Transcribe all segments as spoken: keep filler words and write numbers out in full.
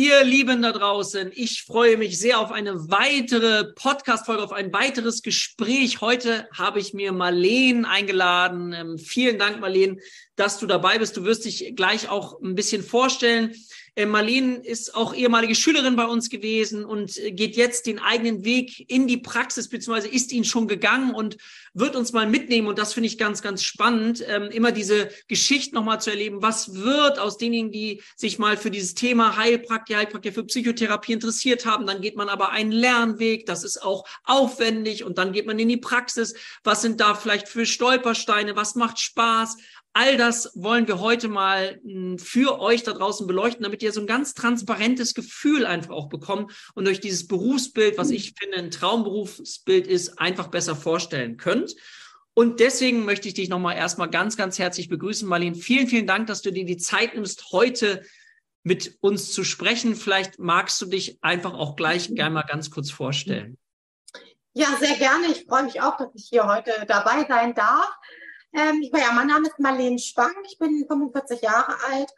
Ihr Lieben da draußen, ich freue mich sehr auf eine weitere Podcast-Folge, auf ein weiteres Gespräch. Heute habe ich mir Marleen eingeladen. Ähm, vielen Dank, Marleen, dass du dabei bist. Du wirst dich gleich auch ein bisschen vorstellen. Ähm, Marleen ist auch ehemalige Schülerin bei uns gewesen und geht jetzt den eigenen Weg in die Praxis, beziehungsweise ist ihn schon gegangen und wird uns mal mitnehmen. Und das finde ich ganz, ganz spannend, ähm, immer diese Geschichte nochmal zu erleben. Was wird aus denjenigen, die sich mal für dieses Thema Heilpraktiker Die Heilpraktiker für Psychotherapie interessiert haben, dann geht man aber einen Lernweg, das ist auch aufwendig und dann geht man in die Praxis. Was sind da vielleicht für Stolpersteine, was macht Spaß? All das wollen wir heute mal für euch da draußen beleuchten, damit ihr so ein ganz transparentes Gefühl einfach auch bekommt und euch dieses Berufsbild, was ich finde ein Traumberufsbild ist, einfach besser vorstellen könnt. Und deswegen möchte ich dich nochmal erstmal ganz, ganz herzlich begrüßen, Marleen. Vielen, vielen Dank, dass du dir die Zeit nimmst, heute mit uns zu sprechen. Vielleicht magst du dich einfach auch gleich gerne mal ganz kurz vorstellen. Ja, sehr gerne. Ich freue mich auch, dass ich hier heute dabei sein darf. Ähm, ja, mein Name ist Marleen Spang. Ich bin fünfundvierzig Jahre alt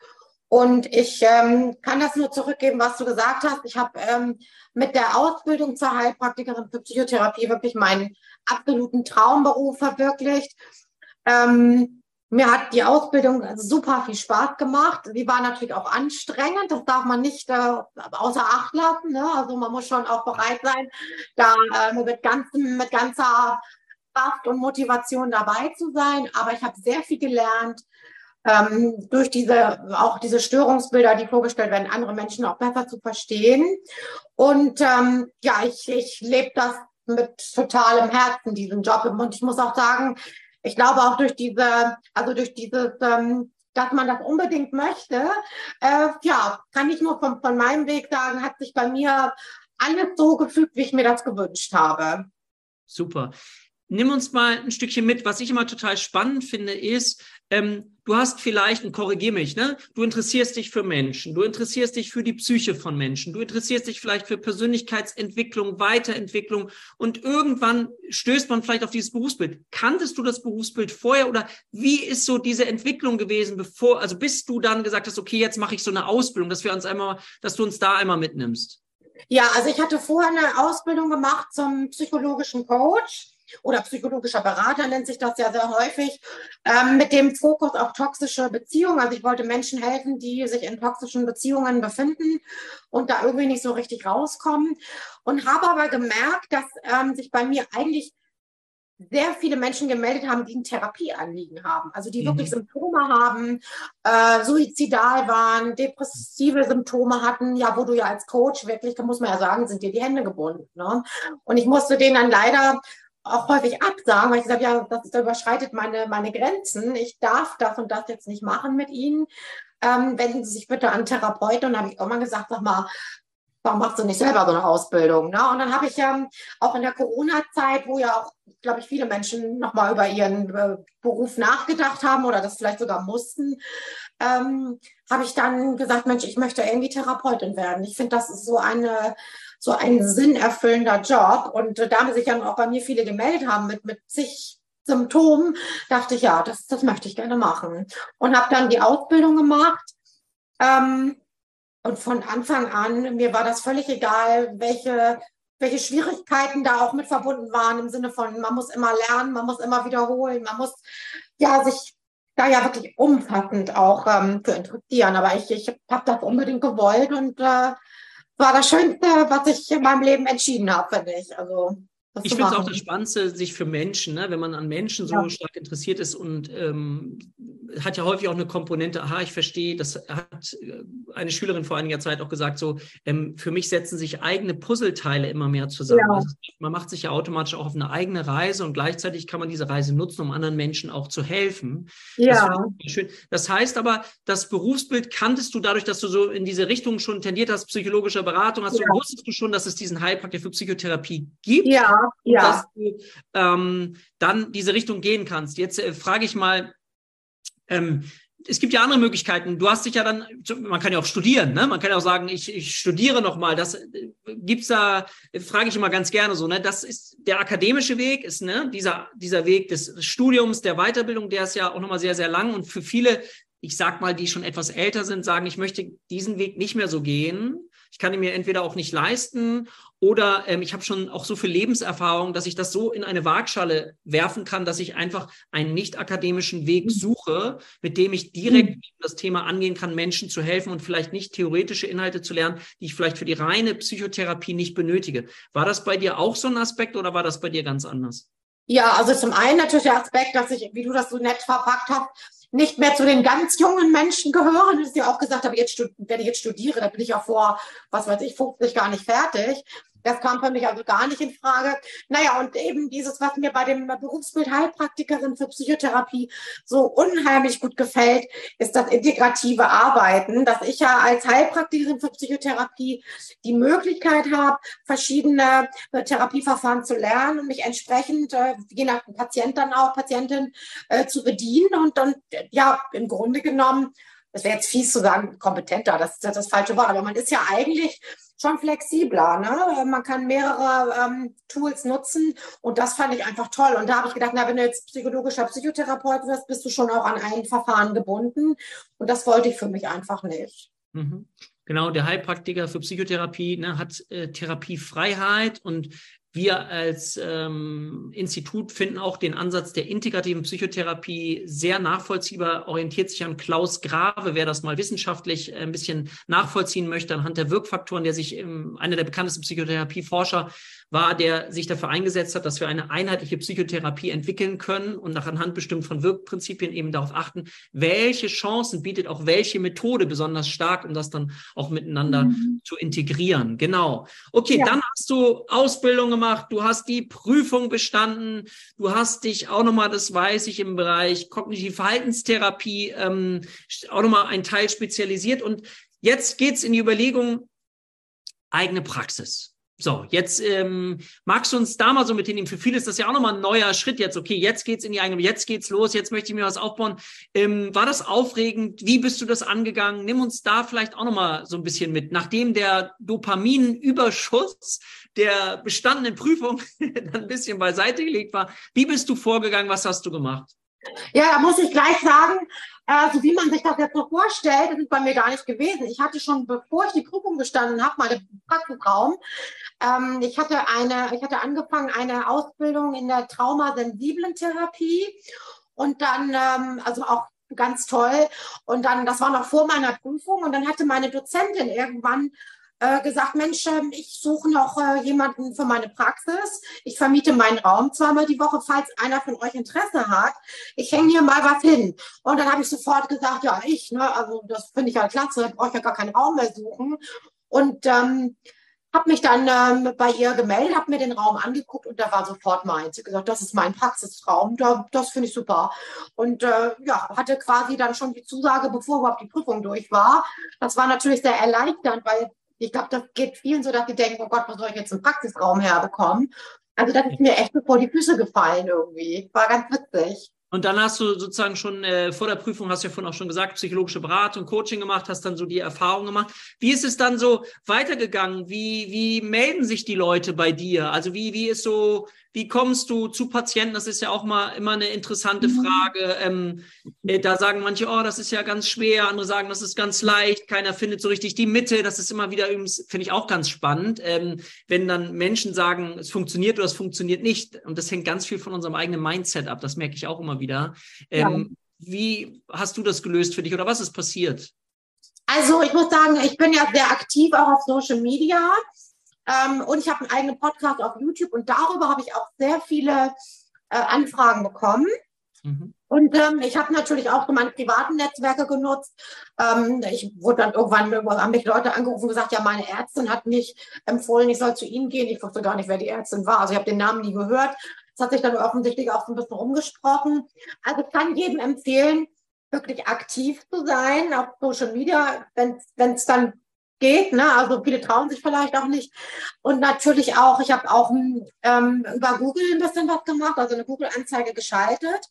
und ich ähm, kann das nur zurückgeben, was du gesagt hast. Ich habe ähm, mit der Ausbildung zur Heilpraktikerin für Psychotherapie wirklich meinen absoluten Traumberuf verwirklicht. Ähm, Mir hat die Ausbildung super viel Spaß gemacht. Sie war natürlich auch anstrengend. Das darf man nicht äh, außer Acht lassen. Ne? Also man muss schon auch bereit sein, da äh, mit, ganzen, mit ganzer Kraft und Motivation dabei zu sein. Aber ich habe sehr viel gelernt. Ähm, durch diese, auch diese Störungsbilder, die vorgestellt werden, andere Menschen auch besser zu verstehen. Und ähm, ja, ich, ich lebe das mit totalem Herzen, diesen Job. Und ich muss auch sagen, ich glaube auch durch diese, also durch dieses, ähm, dass man das unbedingt möchte, äh, ja, kann ich nur von, von meinem Weg sagen, hat sich bei mir alles so gefügt, wie ich mir das gewünscht habe. Super. Nimm uns mal ein Stückchen mit. Was ich immer total spannend finde, ist, ähm, du hast vielleicht, und korrigier mich, ne? Du interessierst dich für Menschen, du interessierst dich für die Psyche von Menschen, du interessierst dich vielleicht für Persönlichkeitsentwicklung, Weiterentwicklung und irgendwann stößt man vielleicht auf dieses Berufsbild. Kanntest du das Berufsbild vorher oder wie ist so diese Entwicklung gewesen, bevor, also bis du dann gesagt hast, okay, jetzt mache ich so eine Ausbildung, dass wir uns einmal, dass du uns da einmal mitnimmst? Ja, also ich hatte vorher eine Ausbildung gemacht zum psychologischen Coach. Oder psychologischer Berater nennt sich das ja sehr häufig, ähm, mit dem Fokus auf toxische Beziehungen. Also ich wollte Menschen helfen, die sich in toxischen Beziehungen befinden und da irgendwie nicht so richtig rauskommen. Und habe aber gemerkt, dass ähm, sich bei mir eigentlich sehr viele Menschen gemeldet haben, die ein Therapieanliegen haben. Also die mhm. wirklich Symptome haben, äh, suizidal waren, depressive Symptome hatten, ja, wo du ja als Coach wirklich, da muss man ja sagen, sind dir die Hände gebunden. Ne? Und ich musste denen dann leider auch häufig absagen, weil ich gesagt habe, ja, das, das überschreitet meine, meine Grenzen. Ich darf das und das jetzt nicht machen mit Ihnen. Ähm, wenden Sie sich bitte an Therapeuten. Und dann habe ich auch mal gesagt, sag mal, warum machst du nicht selber so eine Ausbildung? Ne? Und dann habe ich ja auch in der Corona-Zeit, wo ja auch, glaube ich, viele Menschen nochmal über ihren äh, Beruf nachgedacht haben oder das vielleicht sogar mussten, ähm, habe ich dann gesagt, Mensch, ich möchte irgendwie Therapeutin werden. Ich finde, das ist so eine... so ein sinnerfüllender Job. Und äh, da sich dann auch bei mir viele gemeldet haben mit, mit zig Symptomen, dachte ich, ja, das, das möchte ich gerne machen. Und habe dann die Ausbildung gemacht. Ähm, und von Anfang an, mir war das völlig egal, welche, welche Schwierigkeiten da auch mit verbunden waren, im Sinne von, man muss immer lernen, man muss immer wiederholen, man muss ja sich da ja wirklich umfassend auch ähm, für interessieren. Aber ich, ich habe das unbedingt gewollt und äh, war das Schönste, was ich in meinem Leben entschieden habe, finde ich. Also, ich finde es auch das Spannendste, sich für Menschen, ne? Wenn man an Menschen so ja. stark interessiert ist und ähm, hat ja häufig auch eine Komponente, aha, ich verstehe, das hat eine Schülerin vor einiger Zeit auch gesagt, so ähm, für mich setzen sich eigene Puzzleteile immer mehr zusammen. Ja. Also, man macht sich ja automatisch auch auf eine eigene Reise und gleichzeitig kann man diese Reise nutzen, um anderen Menschen auch zu helfen. Ja. Das finde ich schön. Das heißt aber, das Berufsbild kanntest du dadurch, dass du so in diese Richtung schon tendiert hast, psychologische Beratung, hast ja. du, wusstest du schon, dass es diesen Heilpraktiker für Psychotherapie gibt? Ja. Ja. Dass du ähm, dann diese Richtung gehen kannst. Jetzt äh, frage ich mal, ähm, es gibt ja andere Möglichkeiten. Du hast dich ja dann, man kann ja auch studieren, ne? Man kann ja auch sagen, ich, ich studiere nochmal. Das äh, gibt's da, äh, frage ich immer ganz gerne so, ne? Das ist der akademische Weg, ist ne dieser dieser Weg des Studiums, der Weiterbildung, der ist ja auch nochmal sehr, sehr lang und für viele, ich sag mal, die schon etwas älter sind, sagen, ich möchte diesen Weg nicht mehr so gehen. kann ihn mir entweder auch nicht leisten oder ähm, ich habe schon auch so viel Lebenserfahrung, dass ich das so in eine Waagschale werfen kann, dass ich einfach einen nicht akademischen Weg suche, mit dem ich direkt mhm. das Thema angehen kann, Menschen zu helfen und vielleicht nicht theoretische Inhalte zu lernen, die ich vielleicht für die reine Psychotherapie nicht benötige. War das bei dir auch so ein Aspekt oder war das bei dir ganz anders? Ja, also zum einen natürlich der Aspekt, dass ich, wie du das so nett verpackt hast, nicht mehr zu den ganz jungen Menschen gehören, dass ich auch gesagt habe, jetzt wenn ich jetzt studiere, dann bin ich ja vor, was weiß ich, fünfzig gar nicht fertig. Das kam für mich also gar nicht in Frage. Naja, und eben dieses, was mir bei dem Berufsbild Heilpraktikerin für Psychotherapie so unheimlich gut gefällt, ist das integrative Arbeiten, dass ich ja als Heilpraktikerin für Psychotherapie die Möglichkeit habe, verschiedene Therapieverfahren zu lernen und mich entsprechend, je nach Patient dann auch, Patientin zu bedienen und dann, ja, im Grunde genommen, das wäre jetzt fies zu sagen, kompetenter, das ist das falsche Wort, aber man ist ja eigentlich schon flexibler, ne? Man kann mehrere ähm, Tools nutzen und das fand ich einfach toll. Und da habe ich gedacht, na, wenn du jetzt psychologischer Psychotherapeut wirst, bist du schon auch an ein Verfahren gebunden und das wollte ich für mich einfach nicht. Mhm. Genau, der Heilpraktiker für Psychotherapie, ne, hat äh, Therapiefreiheit und wir als ähm, Institut finden auch den Ansatz der integrativen Psychotherapie sehr nachvollziehbar, orientiert sich an Klaus Grave, wer das mal wissenschaftlich ein bisschen nachvollziehen möchte, anhand der Wirkfaktoren, der sich, ähm, einer der bekanntesten Psychotherapieforscher war, der sich dafür eingesetzt hat, dass wir eine einheitliche Psychotherapie entwickeln können und nach anhand bestimmt von Wirkprinzipien eben darauf achten, welche Chancen bietet auch welche Methode besonders stark, um das dann auch miteinander mhm. zu integrieren. Genau. Okay, ja. Dann hast du Ausbildung gemacht, du hast die Prüfung bestanden, du hast dich auch nochmal, das weiß ich, im Bereich kognitive Verhaltenstherapie ähm, auch nochmal einen Teil spezialisiert und jetzt geht's in die Überlegung, eigene Praxis. So, jetzt ähm, magst du uns da mal so mit hinnehmen. Für viele ist das ja auch nochmal ein neuer Schritt jetzt. Okay, jetzt geht's in die eigene, jetzt geht's los, jetzt möchte ich mir was aufbauen. Ähm, war das aufregend? Wie bist du das angegangen? Nimm uns da vielleicht auch nochmal so ein bisschen mit. Nachdem der Dopaminüberschuss der bestandenen Prüfung dann ein bisschen beiseite gelegt war, wie bist du vorgegangen? Was hast du gemacht? Ja, da muss ich gleich sagen, äh, so wie man sich das jetzt noch vorstellt, das ist bei mir gar nicht gewesen. Ich hatte schon, bevor ich die Prüfung bestanden habe, mal den Praktikraum. Ähm, ich hatte eine, ich hatte angefangen eine Ausbildung in der traumasensiblen Therapie und dann, ähm, also auch ganz toll. Und dann, das war noch vor meiner Prüfung und dann hatte meine Dozentin irgendwann gesagt, Mensch, ich suche noch jemanden für meine Praxis. Ich vermiete meinen Raum zweimal die Woche, falls einer von euch Interesse hat. Ich hänge hier mal was hin. Und dann habe ich sofort gesagt, ja, ich, ne, also das finde ich ja klasse, da brauche ich ja gar keinen Raum mehr suchen. Und ähm, habe mich dann ähm, bei ihr gemeldet, habe mir den Raum angeguckt und da war sofort meins. Ich habe gesagt, das ist mein Praxisraum, da, das finde ich super. Und äh, ja, hatte quasi dann schon die Zusage, bevor überhaupt die Prüfung durch war. Das war natürlich sehr erleichternd, weil ich glaube, das geht vielen so, dass die denken, oh Gott, was soll ich jetzt im Praxisraum herbekommen? Also das ist mir echt so vor die Füße gefallen irgendwie. War ganz witzig. Und dann hast du sozusagen schon äh, vor der Prüfung, hast du ja vorhin auch schon gesagt, psychologische Beratung, Coaching gemacht, hast dann so die Erfahrung gemacht. Wie ist es dann so weitergegangen? Wie, wie melden sich die Leute bei dir? Also wie, wie ist so, wie kommst du zu Patienten? Das ist ja auch mal immer eine interessante Frage. Ähm, äh, da sagen manche, oh, das ist ja ganz schwer. Andere sagen, das ist ganz leicht. Keiner findet so richtig die Mitte. Das ist immer wieder übrigens, finde ich auch ganz spannend, ähm, wenn dann Menschen sagen, es funktioniert oder es funktioniert nicht. Und das hängt ganz viel von unserem eigenen Mindset ab. Das merke ich auch immer wieder. Ähm, ja. Wie hast du das gelöst für dich oder was ist passiert? Also ich muss sagen, ich bin ja sehr aktiv auch auf Social Media ähm, und ich habe einen eigenen Podcast auf YouTube und darüber habe ich auch sehr viele äh, Anfragen bekommen. Mhm. Und ähm, ich habe natürlich auch meine privaten Netzwerke genutzt. Ähm, ich wurde dann irgendwann, haben mich Leute angerufen und gesagt, ja, meine Ärztin hat mich empfohlen, ich soll zu ihnen gehen. Ich wusste gar nicht, wer die Ärztin war. Also ich habe den Namen nie gehört. Das hat sich dann offensichtlich auch so ein bisschen rumgesprochen. Also ich kann jedem empfehlen, wirklich aktiv zu sein auf Social Media, wenn es dann geht, ne? Also viele trauen sich vielleicht auch nicht. Und natürlich auch, ich habe auch ähm, über Google ein bisschen was gemacht, also eine Google-Anzeige geschaltet.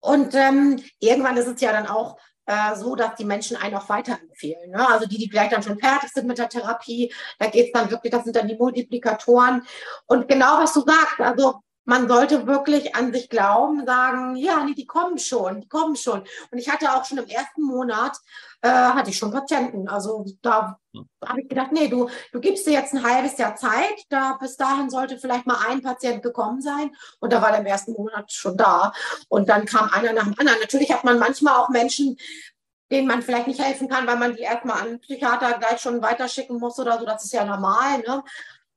Und ähm, irgendwann ist es ja dann auch äh, so, dass die Menschen einen auch weiterempfehlen, ne? Also die, die vielleicht dann schon fertig sind mit der Therapie, da geht es dann wirklich, das sind dann die Multiplikatoren. Und genau, was du sagst, also man sollte wirklich an sich glauben, sagen, ja, nee, die kommen schon, die kommen schon. Und ich hatte auch schon im ersten Monat äh, hatte ich schon Patienten. Also da ja. habe ich gedacht, nee, du, du gibst dir jetzt ein halbes Jahr Zeit. Da, bis dahin sollte vielleicht mal ein Patient gekommen sein. Und da war der im ersten Monat schon da. Und dann kam einer nach dem anderen. Natürlich hat man manchmal auch Menschen, denen man vielleicht nicht helfen kann, weil man die erstmal an einen Psychiater gleich schon weiterschicken muss oder so. Das ist ja normal, ne?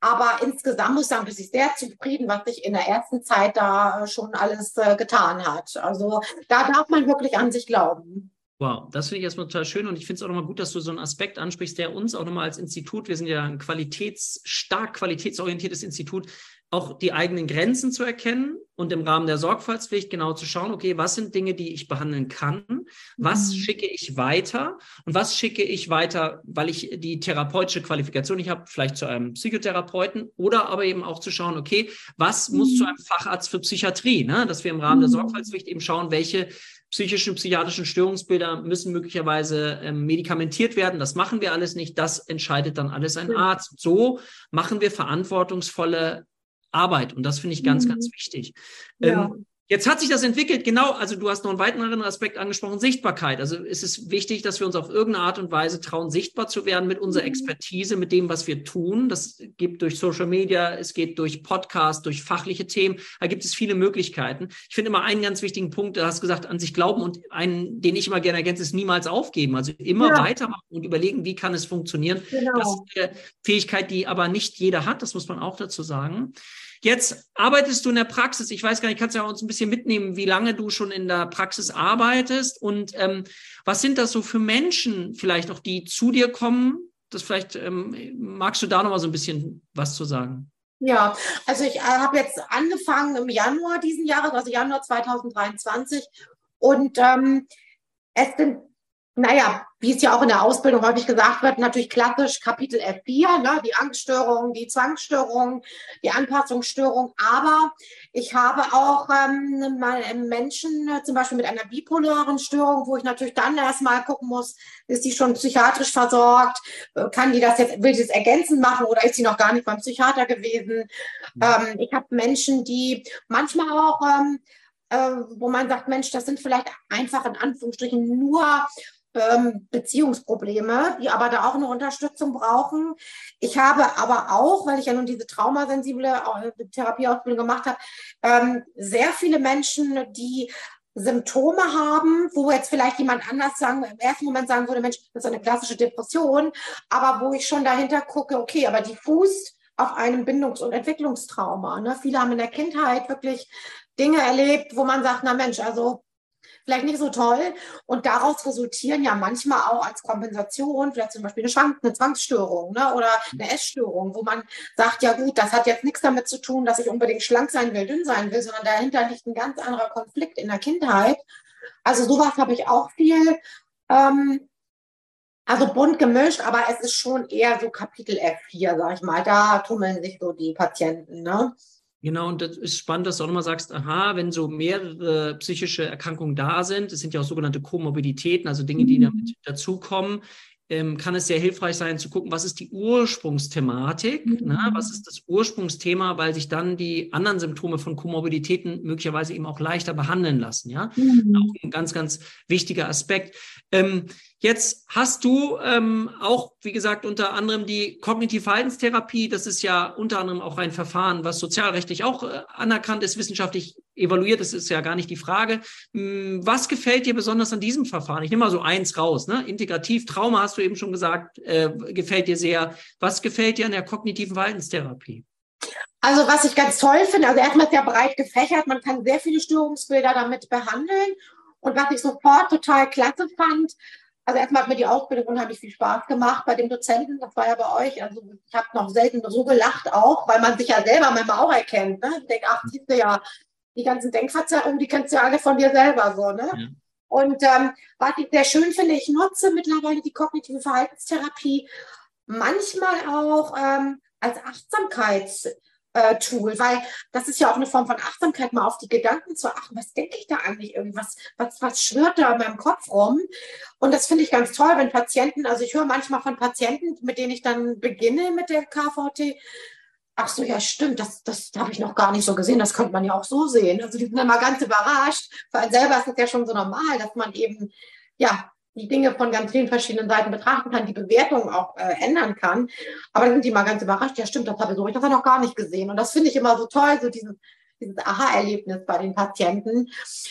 Aber insgesamt muss ich sagen, bin ich sehr zufrieden, was sich in der ersten Zeit da schon alles äh, getan hat. Also da darf man wirklich an sich glauben. Wow, das finde ich erstmal total schön. Und ich finde es auch nochmal gut, dass du so einen Aspekt ansprichst, der uns auch nochmal als Institut, wir sind ja ein qualitäts, stark qualitätsorientiertes Institut, auch die eigenen Grenzen zu erkennen und im Rahmen der Sorgfaltspflicht genau zu schauen, okay, was sind Dinge, die ich behandeln kann, was mhm. schicke ich weiter und was schicke ich weiter, weil ich die therapeutische Qualifikation nicht habe, vielleicht zu einem Psychotherapeuten oder aber eben auch zu schauen, okay, was mhm. muss zu einem Facharzt für Psychiatrie, ne? Dass wir im Rahmen der Sorgfaltspflicht eben schauen, welche psychischen, psychiatrischen Störungsbilder müssen möglicherweise äh, medikamentiert werden. Das machen wir alles nicht, das entscheidet dann alles ein mhm. Arzt. So machen wir verantwortungsvolle Arbeit. Und das finde ich ganz, mhm. ganz wichtig. Ja. Ähm, jetzt hat sich das entwickelt, genau, also du hast noch einen weiteren Aspekt angesprochen, Sichtbarkeit. Also es ist wichtig, dass wir uns auf irgendeine Art und Weise trauen, sichtbar zu werden mit unserer Expertise, mit dem, was wir tun. Das geht durch Social Media, es geht durch Podcasts, durch fachliche Themen. Da gibt es viele Möglichkeiten. Ich finde immer einen ganz wichtigen Punkt, du hast gesagt, an sich glauben und einen, den ich immer gerne ergänze, ist niemals aufgeben. Also immer ja. weitermachen und überlegen, wie kann es funktionieren. Genau. Das ist eine Fähigkeit, die aber nicht jeder hat, das muss man auch dazu sagen. Jetzt arbeitest du in der Praxis. Ich weiß gar nicht, kannst du ja uns ein bisschen mitnehmen, wie lange du schon in der Praxis arbeitest und ähm, was sind das so für Menschen vielleicht auch, die zu dir kommen? Das vielleicht ähm, magst du da noch mal so ein bisschen was zu sagen? Ja, also ich äh, habe jetzt angefangen im Januar diesen Jahres, also Januar zweitausenddreiundzwanzig und ähm, es sind, naja, wie es ja auch in der Ausbildung häufig gesagt wird, natürlich klassisch Kapitel F vier, ne, die Angststörung, die Zwangsstörung, die Anpassungsstörung. Aber ich habe auch ähm, mal Menschen, zum Beispiel mit einer bipolaren Störung, wo ich natürlich dann erstmal gucken muss, ist die schon psychiatrisch versorgt? Kann die das jetzt, will sie das ergänzend machen oder ist sie noch gar nicht beim Psychiater gewesen? Ähm, ich habe Menschen, die manchmal auch, ähm, äh, wo man sagt, Mensch, das sind vielleicht einfach in Anführungsstrichen nur Beziehungsprobleme, die aber da auch eine Unterstützung brauchen. Ich habe aber auch, weil ich ja nun diese traumasensible Therapieausbildung gemacht habe, sehr viele Menschen, die Symptome haben, wo jetzt vielleicht jemand anders sagen, im ersten Moment sagen würde, Mensch, das ist eine klassische Depression, aber wo ich schon dahinter gucke, okay, aber die fußt auf einem Bindungs- und Entwicklungstrauma. Ne? Viele haben in der Kindheit wirklich Dinge erlebt, wo man sagt, na Mensch, also vielleicht nicht so toll. Und daraus resultieren ja manchmal auch als Kompensation vielleicht zum Beispiel eine, Schwank, eine Zwangsstörung, ne, oder eine Essstörung, wo man sagt, ja gut, das hat jetzt nichts damit zu tun, dass ich unbedingt schlank sein will, dünn sein will, sondern dahinter liegt ein ganz anderer Konflikt in der Kindheit. Also sowas habe ich auch viel, ähm, also bunt gemischt, aber es ist schon eher so Kapitel F vier, sag ich mal. Da tummeln sich so die Patienten, ne? Genau, und das ist spannend, dass du auch nochmal sagst, aha, wenn so mehrere psychische Erkrankungen da sind, es sind ja auch sogenannte Komorbiditäten, also Dinge, die damit dazukommen, ähm, kann es sehr hilfreich sein zu gucken, was ist die Ursprungsthematik, mhm. ne? Was ist das Ursprungsthema, weil sich dann die anderen Symptome von Komorbiditäten möglicherweise eben auch leichter behandeln lassen, ja, mhm. auch ein ganz, ganz wichtiger Aspekt. Ähm, Jetzt hast du ähm, auch, wie gesagt, unter anderem die kognitive Verhaltenstherapie. Das ist ja unter anderem auch ein Verfahren, was sozialrechtlich auch äh, anerkannt ist, wissenschaftlich evaluiert. Das ist ja gar nicht die Frage. Was gefällt dir besonders an diesem Verfahren? Ich nehme mal so eins raus, ne? Integrativ, Trauma hast du eben schon gesagt, äh, gefällt dir sehr. Was gefällt dir an der kognitiven Verhaltenstherapie? Also was ich ganz toll finde, also erstmal sehr breit gefächert. Man kann sehr viele Störungsbilder damit behandeln. Und was ich sofort total klasse fand, also erstmal hat mir die Ausbildung unheimlich viel Spaß gemacht bei dem Dozenten, das war ja bei euch, also ich habe noch selten so gelacht auch, weil man sich ja selber manchmal auch erkennt, ne? Ich denke, ach, siehst du ja, die ganzen Denkverzerrungen, die kennst du ja alle von dir selber so, ne? Ja. Und ähm, was ich sehr schön finde, ich nutze mittlerweile die kognitive Verhaltenstherapie manchmal auch ähm, als Achtsamkeits- Tool, weil das ist ja auch eine Form von Achtsamkeit, mal auf die Gedanken zu achten, was denke ich da eigentlich irgendwie, was, was, was schwirrt da in meinem Kopf rum? Und das finde ich ganz toll, wenn Patienten, also ich höre manchmal von Patienten, mit denen ich dann beginne mit der K V T, ach so, ja stimmt, das, das habe ich noch gar nicht so gesehen, das könnte man ja auch so sehen. Also die sind dann mal ganz überrascht, für einen selber ist das ja schon so normal, dass man eben, ja, die Dinge von ganz vielen verschiedenen Seiten betrachten kann, die Bewertung auch äh, ändern kann. Aber dann sind die mal ganz überrascht, ja stimmt, das habe ich so, ich habe das noch gar nicht gesehen. Und das finde ich immer so toll, so dieses, dieses Aha-Erlebnis bei den Patienten.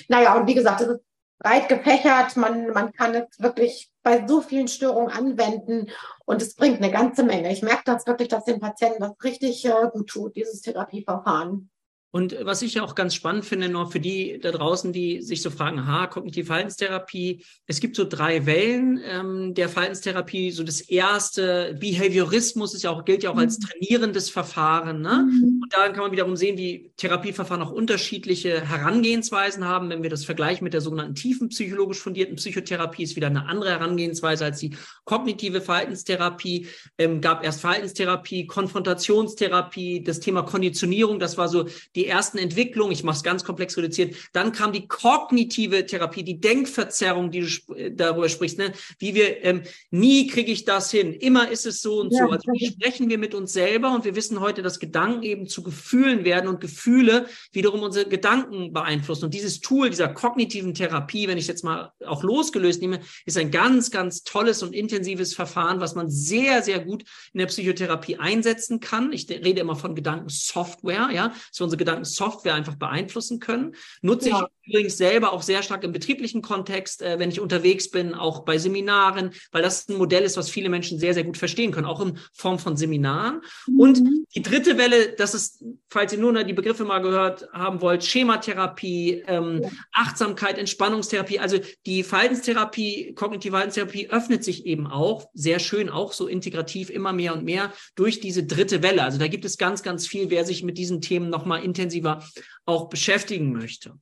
Naja, und wie gesagt, es ist breit gefächert, man, man kann es wirklich bei so vielen Störungen anwenden und es bringt eine ganze Menge. Ich merke das wirklich, dass den Patienten das richtig äh, gut tut, dieses Therapieverfahren. Und was ich auch ganz spannend finde, noch für die da draußen, die sich so fragen, ha, kognitive Verhaltenstherapie, es gibt so drei Wellen ähm, der Verhaltenstherapie. So das erste, Behaviorismus ist ja auch, gilt ja auch als trainierendes Verfahren, ne? Mhm. Und daran kann man wiederum sehen, wie Therapieverfahren auch unterschiedliche Herangehensweisen haben. Wenn wir das vergleichen mit der sogenannten tiefenpsychologisch fundierten Psychotherapie, ist wieder eine andere Herangehensweise als die kognitive Verhaltenstherapie. Ähm, gab erst Verhaltenstherapie, Konfrontationstherapie, das Thema Konditionierung, das war so die Die ersten Entwicklungen, ich mache es ganz komplex reduziert, dann kam die kognitive Therapie, die Denkverzerrung, die du sp- darüber sprichst, ne? Wie wir, ähm, nie kriege ich das hin, immer ist es so und ja, so. Also wie sprechen wir mit uns selber und wir wissen heute, dass Gedanken eben zu Gefühlen werden und Gefühle wiederum unsere Gedanken beeinflussen. Und dieses Tool dieser kognitiven Therapie, wenn ich jetzt mal auch losgelöst nehme, ist ein ganz, ganz tolles und intensives Verfahren, was man sehr, sehr gut in der Psychotherapie einsetzen kann. Ich rede immer von Gedankensoftware, ja, so unsere Gedanken Software einfach beeinflussen können. Nutze ja. ich übrigens selber auch sehr stark im betrieblichen Kontext, äh, wenn ich unterwegs bin, auch bei Seminaren, weil das ein Modell ist, was viele Menschen sehr, sehr gut verstehen können, auch in Form von Seminaren. Mhm. Und die dritte Welle, das ist, falls ihr nur noch die Begriffe mal gehört haben wollt, Schematherapie, ähm, ja. Achtsamkeit, Entspannungstherapie, also die Verhaltenstherapie, kognitive Verhaltenstherapie öffnet sich eben auch, sehr schön auch so integrativ immer mehr und mehr durch diese dritte Welle. Also da gibt es ganz, ganz viel, wer sich mit diesen Themen nochmal intensiv intensiver auch beschäftigen möchte.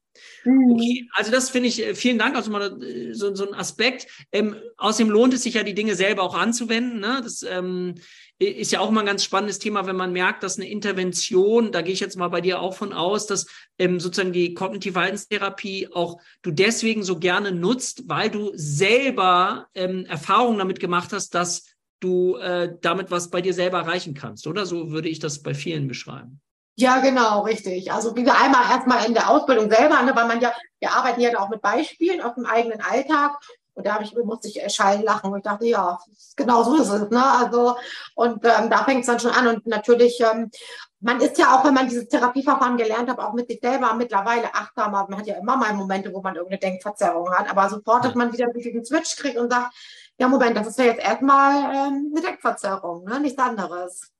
Okay, also das finde ich, vielen Dank, also mal so, so ein Aspekt. Ähm, außerdem lohnt es sich ja, die Dinge selber auch anzuwenden, ne? Das ähm, ist ja auch mal ein ganz spannendes Thema, wenn man merkt, dass eine Intervention, da gehe ich jetzt mal bei dir auch von aus, dass ähm, sozusagen die kognitive Verhaltenstherapie auch du deswegen so gerne nutzt, weil du selber ähm, Erfahrungen damit gemacht hast, dass du äh, damit was bei dir selber erreichen kannst, oder? So würde ich das bei vielen beschreiben. Ja, genau, richtig. Also wieder einmal erstmal in der Ausbildung selber, ne, weil man ja, wir arbeiten ja auch mit Beispielen aus dem eigenen Alltag. Und da habe ich, musste ich schallen lachen und ich dachte, ja, genau so ist es, ne? Also, und ähm, da fängt es dann schon an. Und natürlich, ähm, man ist ja auch, wenn man dieses Therapieverfahren gelernt hat, auch mit sich selber mittlerweile achtsamer. Man hat ja immer mal Momente, wo man irgendeine Denkverzerrung hat, aber sofort, dass man wieder einen Switch kriegt und sagt, ja, Moment, das ist ja jetzt erstmal ähm, eine Denkverzerrung, ne? Nichts anderes.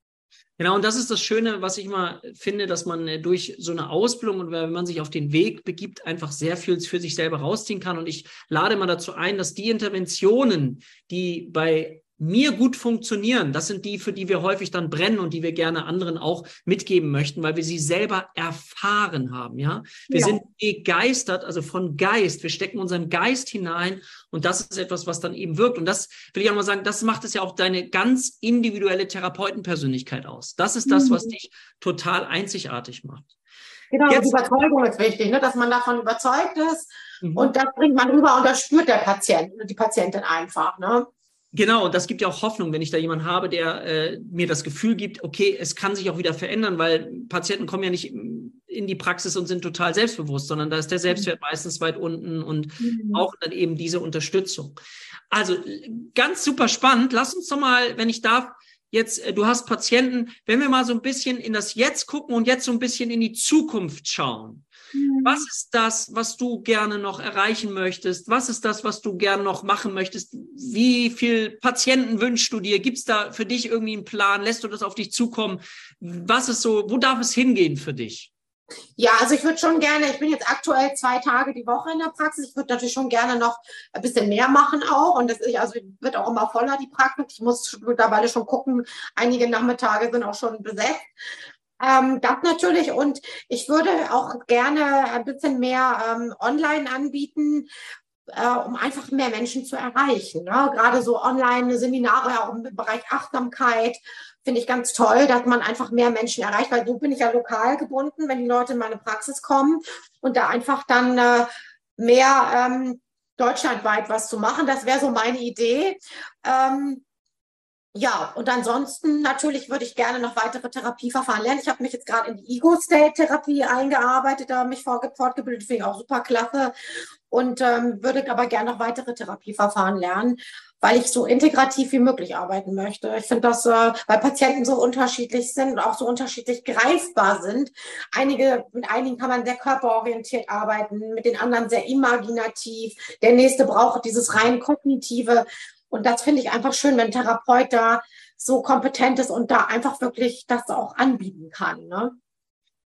Genau, und das ist das Schöne, was ich immer finde, dass man durch so eine Ausbildung und wenn man sich auf den Weg begibt, einfach sehr viel für sich selber rausziehen kann. Und ich lade mal dazu ein, dass die Interventionen, die bei mir gut funktionieren, das sind die, für die wir häufig dann brennen und die wir gerne anderen auch mitgeben möchten, weil wir sie selber erfahren haben, ja. Wir ja. sind begeistert, also von Geist. Wir stecken unseren Geist hinein und das ist etwas, was dann eben wirkt. Und das will ich auch mal sagen, das macht es ja auch deine ganz individuelle Therapeutenpersönlichkeit aus. Das ist das, mhm. was dich total einzigartig macht. Genau, jetzt, die Überzeugung ist wichtig, ne, dass man davon überzeugt ist mhm. und das bringt man rüber und das spürt der Patient und die Patientin einfach, ne. Genau, und das gibt ja auch Hoffnung, wenn ich da jemanden habe, der äh, mir das Gefühl gibt, okay, es kann sich auch wieder verändern, weil Patienten kommen ja nicht in die Praxis und sind total selbstbewusst, sondern da ist der Selbstwert meistens weit unten und mhm. brauchen dann eben diese Unterstützung. Also ganz super spannend. Lass uns doch mal, wenn ich darf, jetzt, äh, du hast Patienten, wenn wir mal so ein bisschen in das Jetzt gucken und jetzt so ein bisschen in die Zukunft schauen. Was ist das, was du gerne noch erreichen möchtest? Was ist das, was du gerne noch machen möchtest? Wie viel Patienten wünschst du dir? Gibt es da für dich irgendwie einen Plan? Lässt du das auf dich zukommen? Was ist so, wo darf es hingehen für dich? Ja, also ich würde schon gerne, ich bin jetzt aktuell zwei Tage die Woche in der Praxis. Ich würde natürlich schon gerne noch ein bisschen mehr machen auch. Und das ist, also wird auch immer voller, die Praxis. Ich muss mittlerweile schon gucken, einige Nachmittage sind auch schon besetzt. Ähm, das natürlich und ich würde auch gerne ein bisschen mehr ähm, online anbieten, äh, um einfach mehr Menschen zu erreichen, ne? Gerade so Online-Seminare auch im Bereich Achtsamkeit finde ich ganz toll, dass man einfach mehr Menschen erreicht, weil so bin ich ja lokal gebunden, wenn die Leute in meine Praxis kommen und da einfach dann äh, mehr ähm, deutschlandweit was zu machen. Das wäre so meine Idee. Ähm, Ja, und ansonsten natürlich würde ich gerne noch weitere Therapieverfahren lernen. Ich habe mich jetzt gerade in die Ego-State-Therapie eingearbeitet, da habe mich fortgebildet, finde ich auch super klasse. und ähm, würde aber gerne noch weitere Therapieverfahren lernen, weil ich so integrativ wie möglich arbeiten möchte. Ich finde das, äh, weil Patienten so unterschiedlich sind und auch so unterschiedlich greifbar sind. Einige, mit einigen kann man sehr körperorientiert arbeiten, mit den anderen sehr imaginativ. Der nächste braucht dieses rein kognitive. Und das finde ich einfach schön, wenn ein Therapeut da so kompetent ist und da einfach wirklich das auch anbieten kann, ne?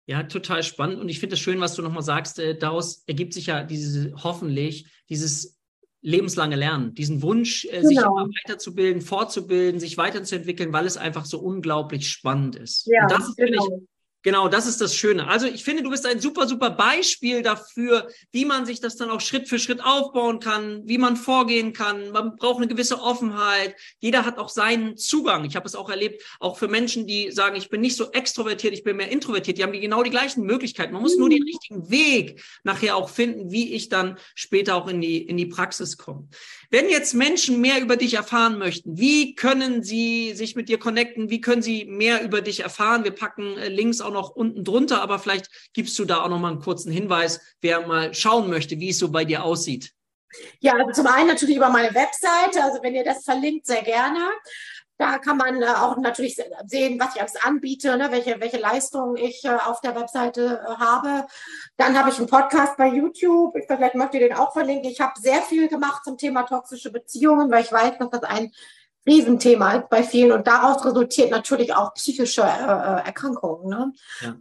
Ja, total spannend. Und ich finde es schön, was du nochmal sagst. Äh, daraus ergibt sich ja diese, hoffentlich dieses lebenslange Lernen, diesen Wunsch, äh, genau. sich immer weiterzubilden, fortzubilden, sich weiterzuentwickeln, weil es einfach so unglaublich spannend ist. Ja, und das ist genau. Ich, genau, das ist das Schöne. Also ich finde, du bist ein super, super Beispiel dafür, wie man sich das dann auch Schritt für Schritt aufbauen kann, wie man vorgehen kann. Man braucht eine gewisse Offenheit. Jeder hat auch seinen Zugang. Ich habe es auch erlebt, auch für Menschen, die sagen, ich bin nicht so extrovertiert, ich bin mehr introvertiert. Die haben die genau die gleichen Möglichkeiten. Man muss nur den richtigen Weg nachher auch finden, wie ich dann später auch in die, in die Praxis komme. Wenn jetzt Menschen mehr über dich erfahren möchten, wie können sie sich mit dir connecten? Wie können sie mehr über dich erfahren? Wir packen Links auch noch unten drunter, aber vielleicht gibst du da auch noch mal einen kurzen Hinweis, wer mal schauen möchte, wie es so bei dir aussieht. Ja, also zum einen natürlich über meine Webseite, also wenn ihr das verlinkt, sehr gerne. Da kann man auch natürlich sehen, was ich alles anbiete, ne, welche, welche Leistungen ich auf der Webseite habe. Dann habe ich einen Podcast bei YouTube. Ich, vielleicht möchte ihr den auch verlinken. Ich habe sehr viel gemacht zum Thema toxische Beziehungen, weil ich weiß, dass das ein Riesenthema ist bei vielen und daraus resultiert natürlich auch psychische äh, Erkrankungen. Ne? Ja.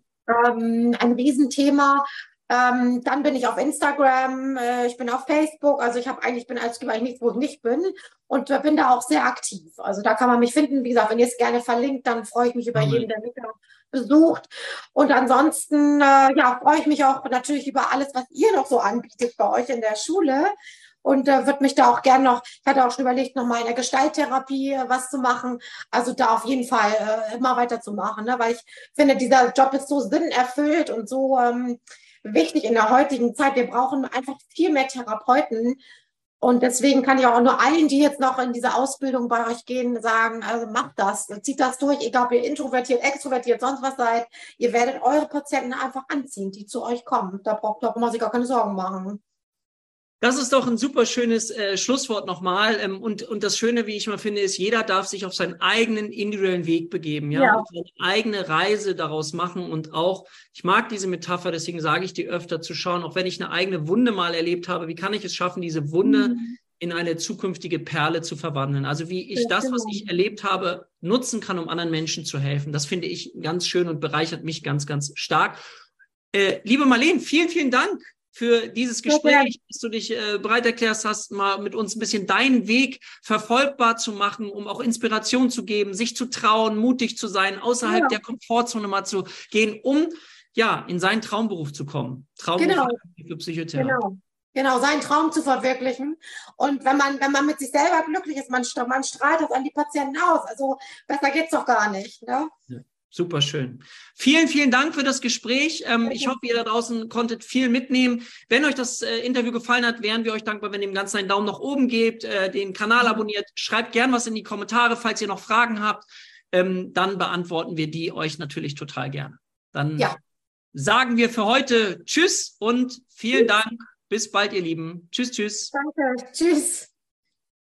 Ähm, ein Riesenthema. Ähm, dann bin ich auf Instagram, äh, ich bin auf Facebook, also ich habe eigentlich, bin als gibt eigentlich nichts, wo ich nicht bin und äh, bin da auch sehr aktiv. Also da kann man mich finden. Wie gesagt, wenn ihr es gerne verlinkt, dann freue ich mich über mhm. jeden, der mich besucht. Und ansonsten äh, ja, freue ich mich auch natürlich über alles, was ihr noch so anbietet bei euch in der Schule. Und äh, würde mich da auch gerne noch, ich hatte auch schon überlegt, nochmal in der Gestalttherapie äh, was zu machen. Also da auf jeden Fall äh, immer weiterzumachen, ne? Weil ich finde, dieser Job ist so sinnerfüllt und so ähm, wichtig in der heutigen Zeit. Wir brauchen einfach viel mehr Therapeuten. Und deswegen kann ich auch nur allen, die jetzt noch in diese Ausbildung bei euch gehen, sagen, also macht das, zieht das durch. Egal, ob ihr introvertiert, extrovertiert, sonst was seid, ihr werdet eure Patienten einfach anziehen, die zu euch kommen. Da braucht man sich gar keine Sorgen machen. Das ist doch ein super schönes äh, Schlusswort nochmal. Ähm, und, und das Schöne, wie ich mal finde, ist, jeder darf sich auf seinen eigenen individuellen Weg begeben, ja, ja. Und seine eigene Reise daraus machen. Und auch, ich mag diese Metapher, deswegen sage ich die öfter, zu schauen, auch wenn ich eine eigene Wunde mal erlebt habe, wie kann ich es schaffen, diese Wunde mhm. in eine zukünftige Perle zu verwandeln. Also wie ich das, was ich erlebt habe, nutzen kann, um anderen Menschen zu helfen. Das finde ich ganz schön und bereichert mich ganz, ganz stark. Äh, liebe Marleen, vielen, vielen Dank für dieses Gespräch, dass du dich äh, bereit erklärst hast, mal mit uns ein bisschen deinen Weg verfolgbar zu machen, um auch Inspiration zu geben, sich zu trauen, mutig zu sein, außerhalb ja. der Komfortzone mal zu gehen, um ja in seinen Traumberuf zu kommen. Traumberuf genau. für Psychotherapie. Genau. Genau, seinen Traum zu verwirklichen. Und wenn man, wenn man mit sich selber glücklich ist, man, man strahlt das an die Patienten aus. Also besser geht's doch gar nicht, ne? Ja. Super schön. Vielen, vielen Dank für das Gespräch. Ähm, ich hoffe, ihr da draußen konntet viel mitnehmen. Wenn euch das äh, Interview gefallen hat, wären wir euch dankbar, wenn ihr dem Ganzen einen Daumen nach oben gebt, äh, den Kanal abonniert. Schreibt gern was in die Kommentare, falls ihr noch Fragen habt. Ähm, dann beantworten wir die euch natürlich total gern. Dann ja. sagen wir für heute Tschüss und vielen tschüss. Dank. Bis bald, ihr Lieben. Tschüss, tschüss. Danke. Tschüss.